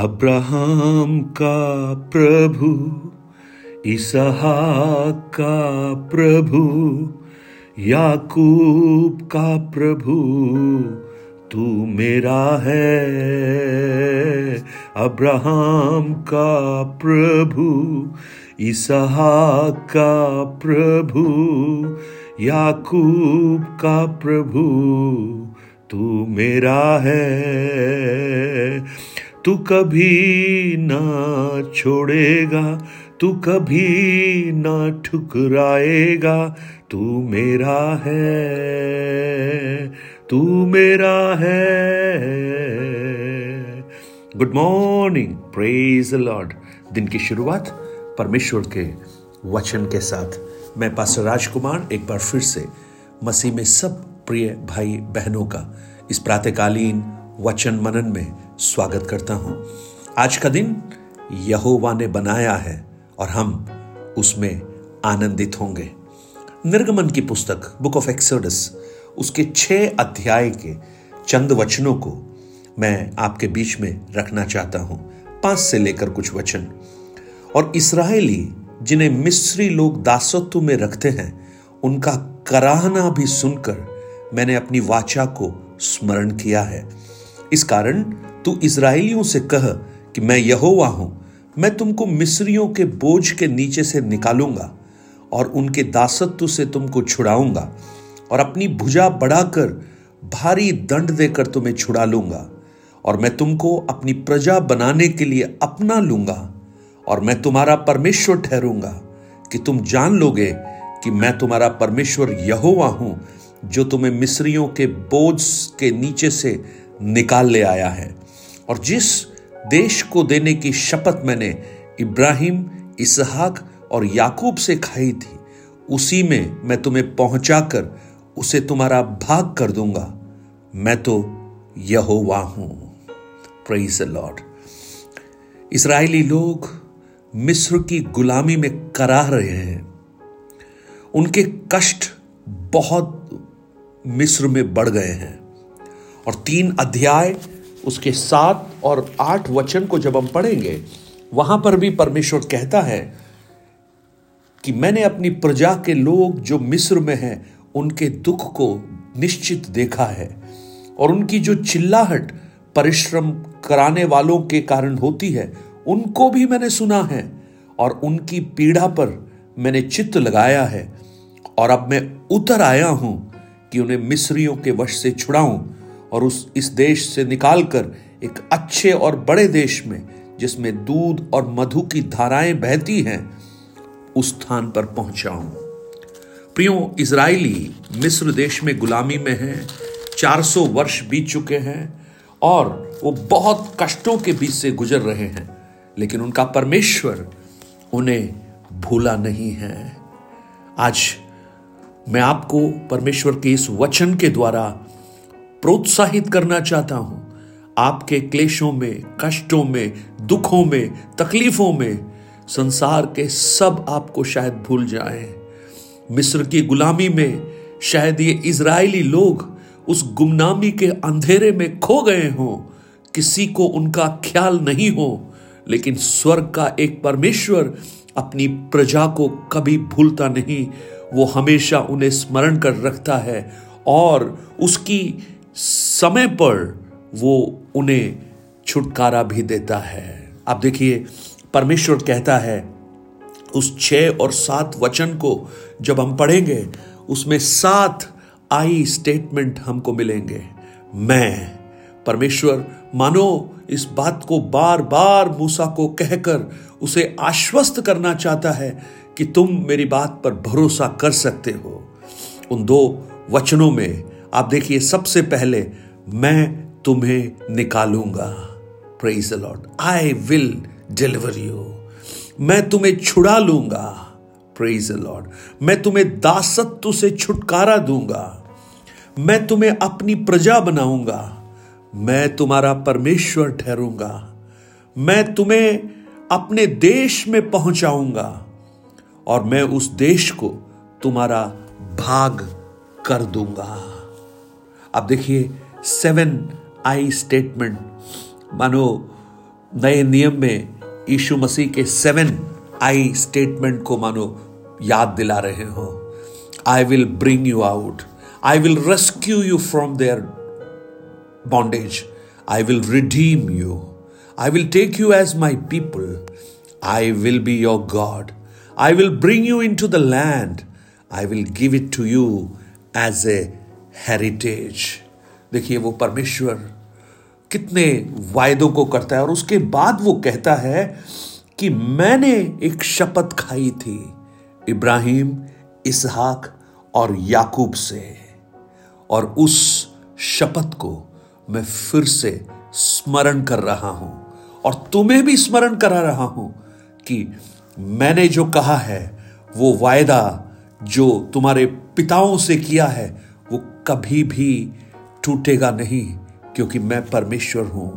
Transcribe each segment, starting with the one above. Abraham का प्रभु, इसहाक का प्रभु, याकूब का प्रभु तू मेरा है। अब्राहम का प्रभु, इसहाक का प्रभु, याकूब का प्रभु तू मेरा है। तू कभी ना छोड़ेगा, तू कभी ना ठुकराएगा, तू मेरा है, तू मेरा है। Good morning, praise the Lord. दिन की शुरुआत परमेश्वर के वचन के साथ। मैं पास्टर राजकुमार एक बार फिर से मसीह में सब प्रिय भाई बहनों का इस प्रातःकालीन वचन मनन में स्वागत करता हूं। आज का दिन यहोवा ने बनाया है और हम उसमें आनंदित होंगे। निर्गमन की पुस्तक, बुक ऑफ एक्सोडस, उसके 6 अध्याय के चंद वचनों को मैं आपके बीच में रखना चाहता हूं, 5 से लेकर कुछ वचन। और इस्राएली जिन्हें मिस्री लोग दासत्व में रखते हैं, उनका कराहना भी सुनकर मैंने अपनी वाचा को स्मरण किया है। इस कारण तू इस्राएलियों से कह कि मैं यहोवा हूं। मैं तुमको मिस्रियों के बोझ के नीचे से निकालूंगा और उनके दासत्व से तुमको छुड़ाऊंगा और अपनी भुजा बढ़ाकर भारी दंड देकर तुम्हें छुड़ा लूंगा। और मैं तुमको अपनी प्रजा बनाने के लिए अपना लूंगा और मैं तुम्हारा परमेश्वर ठहरूंगा, कि तुम जान लोगे कि मैं तुम्हारा परमेश्वर यहोवा हूं, जो तुम्हें मिस्रियों के बोझ के नीचे से निकाल ले आया है। और जिस देश को देने की शपथ मैंने इब्राहिम, इसहाक और याकूब से खाई थी, उसी में मैं तुम्हें पहुंचाकर उसे तुम्हारा भाग कर दूंगा। मैं तो यहोवा हूं। Praise the Lord. इस्राएली लोग मिस्र की गुलामी में कराह रहे हैं। उनके कष्ट बहुत मिस्र में बढ़ गए हैं। और 3 अध्याय उसके 7 और 8 वचन को जब हम पढ़ेंगे, वहां पर भी परमेश्वर कहता है कि मैंने अपनी प्रजा के लोग जो मिस्र में हैं उनके दुख को निश्चित देखा है और उनकी जो चिल्लाहट परिश्रम कराने वालों के कारण होती है, उनको भी मैंने सुना है और उनकी पीड़ा पर मैंने चित्त लगाया है। और अब मैं उतर आया हूं कि उन्हें मिस्रियों के वश से छुड़ाऊं और इस देश से निकालकर एक अच्छे और बड़े देश में, जिसमें दूध और मधु की धाराएं बहती हैं, उस स्थान पर पहुंचाऊं। प्रियो, इजरायली मिस्र देश में गुलामी में हैं। 400 वर्ष बीत चुके हैं और वो बहुत कष्टों के बीच से गुजर रहे हैं, लेकिन उनका परमेश्वर उन्हें भूला नहीं है। आज मैं आपको परमेश्वर के इस वचन के द्वारा प्रोत्साहित करना चाहता हूं। आपके क्लेशों में, कष्टों में, दुखों में, तकलीफों में संसार के सब आपको शायद भूल जाएं। मिस्र की गुलामी में शायद ये इजरायली लोग उस गुमनामी के अंधेरे में खो गए हों, किसी को उनका ख्याल नहीं हो, लेकिन स्वर्ग का एक परमेश्वर अपनी प्रजा को कभी भूलता नहीं। वो हमेशा उन्हें स्मरण कर रखता है और उसकी समय पर वो उन्हें छुटकारा भी देता है। आप देखिए, परमेश्वर कहता है उस 6 और 7 वचन को जब हम पढ़ेंगे, उसमें 7 I स्टेटमेंट हमको मिलेंगे। मैं परमेश्वर मानो इस बात को बार बार मूसा को कहकर उसे आश्वस्त करना चाहता है कि तुम मेरी बात पर भरोसा कर सकते हो। उन 2 वचनों में आप देखिए, सबसे पहले मैं तुम्हें निकालूंगा। Praise the Lord. I will deliver you. मैं तुम्हें छुड़ा लूंगा। Praise the Lord. मैं तुम्हें दासत्व से छुटकारा दूंगा। मैं तुम्हें अपनी प्रजा बनाऊंगा। मैं तुम्हारा परमेश्वर ठहरूंगा। मैं तुम्हें अपने देश में पहुंचाऊंगा और मैं उस देश को तुम्हारा भाग कर दूंगा। अब देखिए, 7 I स्टेटमेंट, मानो नए नियम में यीशु मसीह के 7 I स्टेटमेंट को मानो याद दिला रहे हो। I will bring you out, I will rescue you from there bondage, I will redeem you, I will take you as my people, I will be your God, I will bring you into the land, I will give it to you as a heritage. देखिए वो परमेश्वर कितने वायदों को करता है और उसके बाद वो कहता है कि मैंने एक शपथ खाई थी इब्राहिम, इसहाक और याकूब से, और उस शपथ को मैं फिर से स्मरण कर रहा हूं और तुम्हें भी स्मरण करा रहा हूं कि मैंने जो कहा है, वो वायदा जो तुम्हारे पिताओं से किया है, वो कभी भी टूटेगा नहीं, क्योंकि मैं परमेश्वर हूं,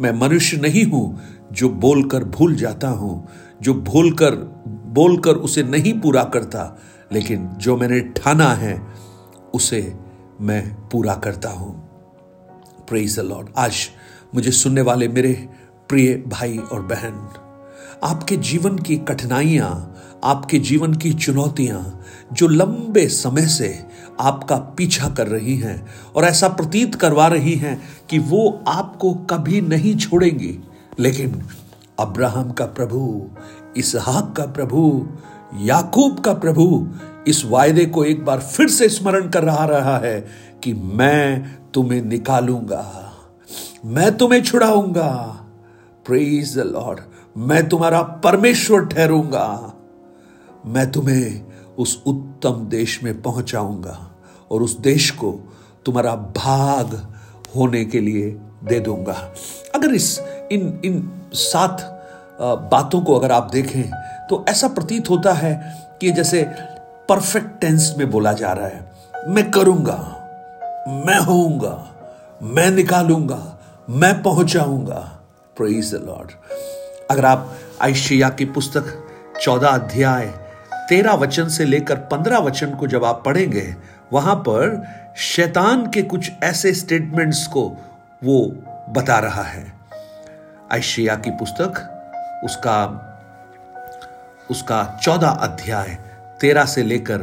मैं मनुष्य नहीं हूं जो बोलकर भूल जाता हूं, जो बोलकर उसे नहीं पूरा करता, लेकिन जो मैंने ठाना है उसे मैं पूरा करता हूं। Praise the Lord. आज मुझे सुनने वाले मेरे प्रिय भाई और बहन, आपके जीवन की कठिनाइयां, आपके जीवन की चुनौतियां जो लंबे समय से आपका पीछा कर रही हैं और ऐसा प्रतीत करवा रही हैं कि वो आपको कभी नहीं छोड़ेंगी, लेकिन अब्राहम का प्रभु, इसहाक का प्रभु, याकूब का प्रभु इस वायदे को एक बार फिर से स्मरण कर रहा है कि मैं तुम्हें निकालूंगा, मैं तुम्हें छुड़ाऊंगा। Praise the Lord. मैं तुम्हारा परमेश्वर ठहरूंगा, मैं तुम्हें उस उत्तम देश में पहुंचाऊंगा और उस देश को तुम्हारा भाग होने के लिए दे दूंगा। अगर इस इन 7 बातों को अगर आप देखें तो ऐसा प्रतीत होता है कि जैसे परफेक्ट टेंस में बोला जा रहा है, मैं करूंगा, मैं होऊंगा, मैं निकालूंगा, मैं पहुंचाऊंगा। Praise the Lord. अगर आप यशायाह की पुस्तक 14 अध्याय 13 वचन से लेकर 15 वचन को जब आप पढ़ेंगे, वहां पर शैतान के कुछ ऐसे स्टेटमेंट्स को वो बता रहा है। यशायाह की पुस्तक उसका 14 अध्याय 13 से लेकर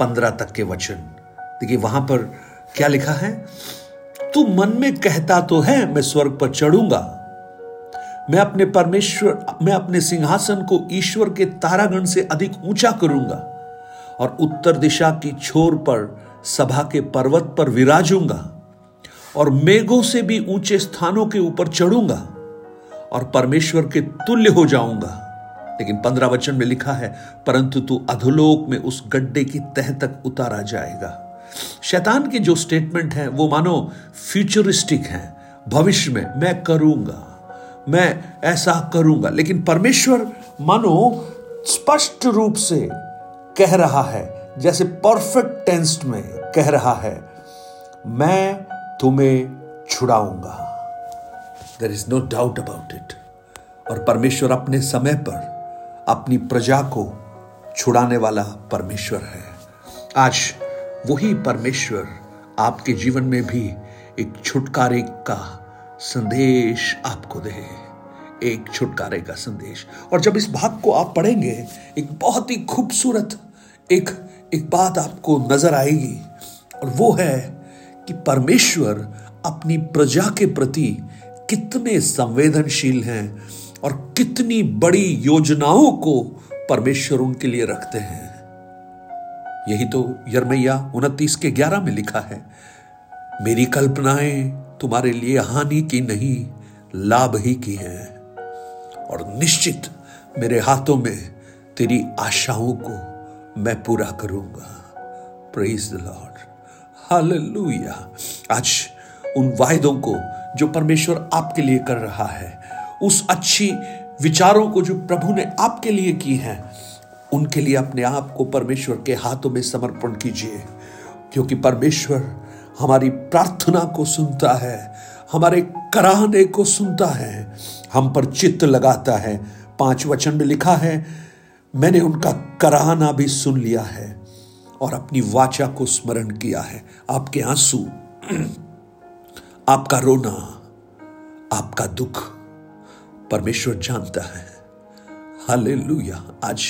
15 तक के वचन, देखिए वहां पर क्या लिखा है। तू मन में कहता तो है, मैं स्वर्ग पर चढ़ूंगा, मैं अपने सिंहासन को ईश्वर के तारागण से अधिक ऊंचा करूंगा और उत्तर दिशा की छोर पर सभा के पर्वत पर विराजूंगा और मेघों से भी ऊंचे स्थानों के ऊपर चढ़ूंगा और परमेश्वर के तुल्य हो जाऊंगा। लेकिन 15 वचन में लिखा है, परंतु तू अधोलोक में उस गड्ढे की तह तक उतारा जाएगा। शैतान के जो स्टेटमेंट हैं वो मानो फ्यूचरिस्टिक हैं, भविष्य में मैं करूंगा, मैं ऐसा करूंगा, लेकिन परमेश्वर मानो स्पष्ट रूप से कह रहा है, जैसे परफेक्ट टेंस में कह रहा है, मैं तुम्हें छुड़ाऊंगा। There is no doubt about it. और परमेश्वर अपने समय पर अपनी प्रजा को छुड़ाने वाला परमेश्वर है। आज वही परमेश्वर आपके जीवन में भी एक छुटकारे का संदेश आपको दे, एक छुटकारे का संदेश। और जब इस भाग को आप पढ़ेंगे, एक बहुत ही खूबसूरत एक बात आपको नजर आएगी, और वो है कि परमेश्वर अपनी प्रजा के प्रति कितने संवेदनशील हैं और कितनी बड़ी योजनाओं को परमेश्वर उनके लिए रखते हैं। यही तो यिर्मयाह 29:11 में लिखा है, मेरी कल्पनाएं तुम्हारे लिए हानि की नहीं, लाभ ही की है, और निश्चित मेरे हाथों में तेरी आशाओं को मैं पूरा करूंगा। Praise the Lord. हालेलुया। आज उन वायदों को जो परमेश्वर आपके लिए कर रहा है, उस अच्छी विचारों को जो प्रभु ने आपके लिए की हैं, उनके लिए अपने आप को परमेश्वर के हाथों में समर्पण कीजिए, क्योंकि परमेश्वर हमारी प्रार्थना को सुनता है, हमारे कराहने को सुनता है, हम पर चित्त लगाता है। 5 वचन में लिखा है, मैंने उनका कराहना भी सुन लिया है और अपनी वाचा को स्मरण किया है। आपके आंसू, आपका रोना, आपका दुख परमेश्वर जानता है। हालेलुया। आज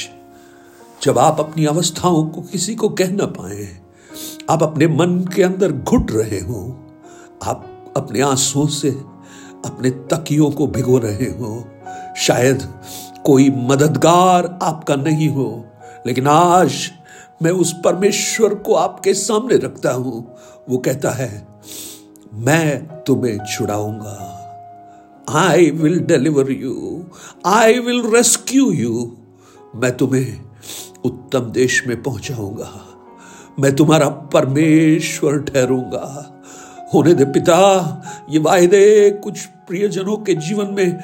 जब आप अपनी अवस्थाओं को किसी को कह ना पाए, आप अपने मन के अंदर घुट रहे हो, आप अपने आंसुओं से अपने तकियों को भिगो रहे हो, शायद कोई मददगार आपका नहीं हो, लेकिन आज मैं उस परमेश्वर को आपके सामने रखता हूं। वो कहता है, मैं तुम्हें छुड़ाऊंगा। I will deliver you, I will rescue you. मैं तुम्हें उत्तम देश में पहुंचाऊंगा, मैं तुम्हारा परमेश्वर ठहरूंगा। होने दे पिता ये वायदे कुछ प्रियजनों के जीवन में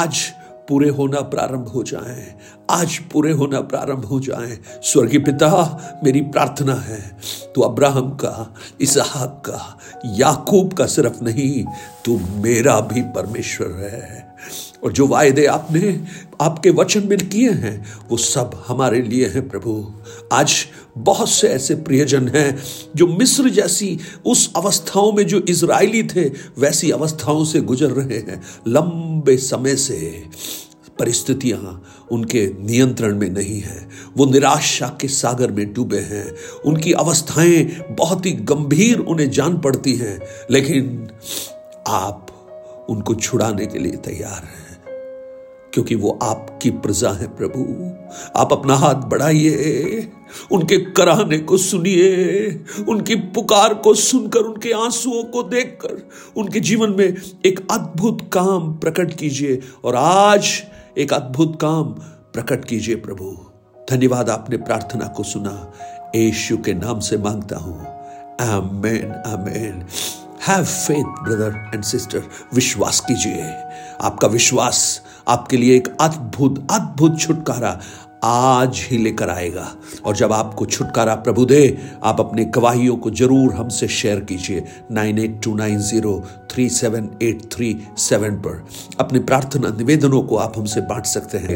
आज पूरे होना प्रारंभ हो जाएं, आज पूरे होना प्रारंभ हो जाएं। स्वर्गीय पिता मेरी प्रार्थना है तू अब्राहम का, इसहाक का, याकूब का सिर्फ नहीं, तू मेरा भी परमेश्वर है। और जो वायदे आपने आपके वचन में किए हैं वो सब हमारे लिए हैं प्रभु। आज बहुत से ऐसे प्रियजन हैं जो मिस्र जैसी उस अवस्थाओं में, जो इजरायली थे वैसी अवस्थाओं से गुजर रहे हैं। लंबे समय से परिस्थितियां उनके नियंत्रण में नहीं है, वो निराशा के सागर में डूबे हैं, उनकी अवस्थाएं बहुत ही गंभीर उन्हें जान पड़ती हैं, लेकिन आप उनको छुड़ाने के लिए तैयार हैं क्योंकि वो आपकी प्रजा है प्रभु। आप अपना हाथ बढ़ाइए, उनके कराहने को सुनिए, उनकी पुकार को सुनकर, उनके आंसुओं को देखकर उनके जीवन में एक अद्भुत काम प्रकट कीजिए। और आज एक अद्भुत काम प्रकट कीजिए प्रभु। धन्यवाद आपने प्रार्थना को सुना, यीशु के नाम से मांगता हूं, amen amen. Have faith brother and sister. विश्वास कीजिए, आपका विश्वास आपके लिए एक अद्भुत अद्भुत छुटकारा आज ही लेकर आएगा। और जब आपको छुटकारा प्रभु दे, आप अपने गवाहियों को जरूर हमसे शेयर कीजिए 9829037837 पर। अपने प्रार्थना निवेदनों को आप हमसे बांट सकते हैं।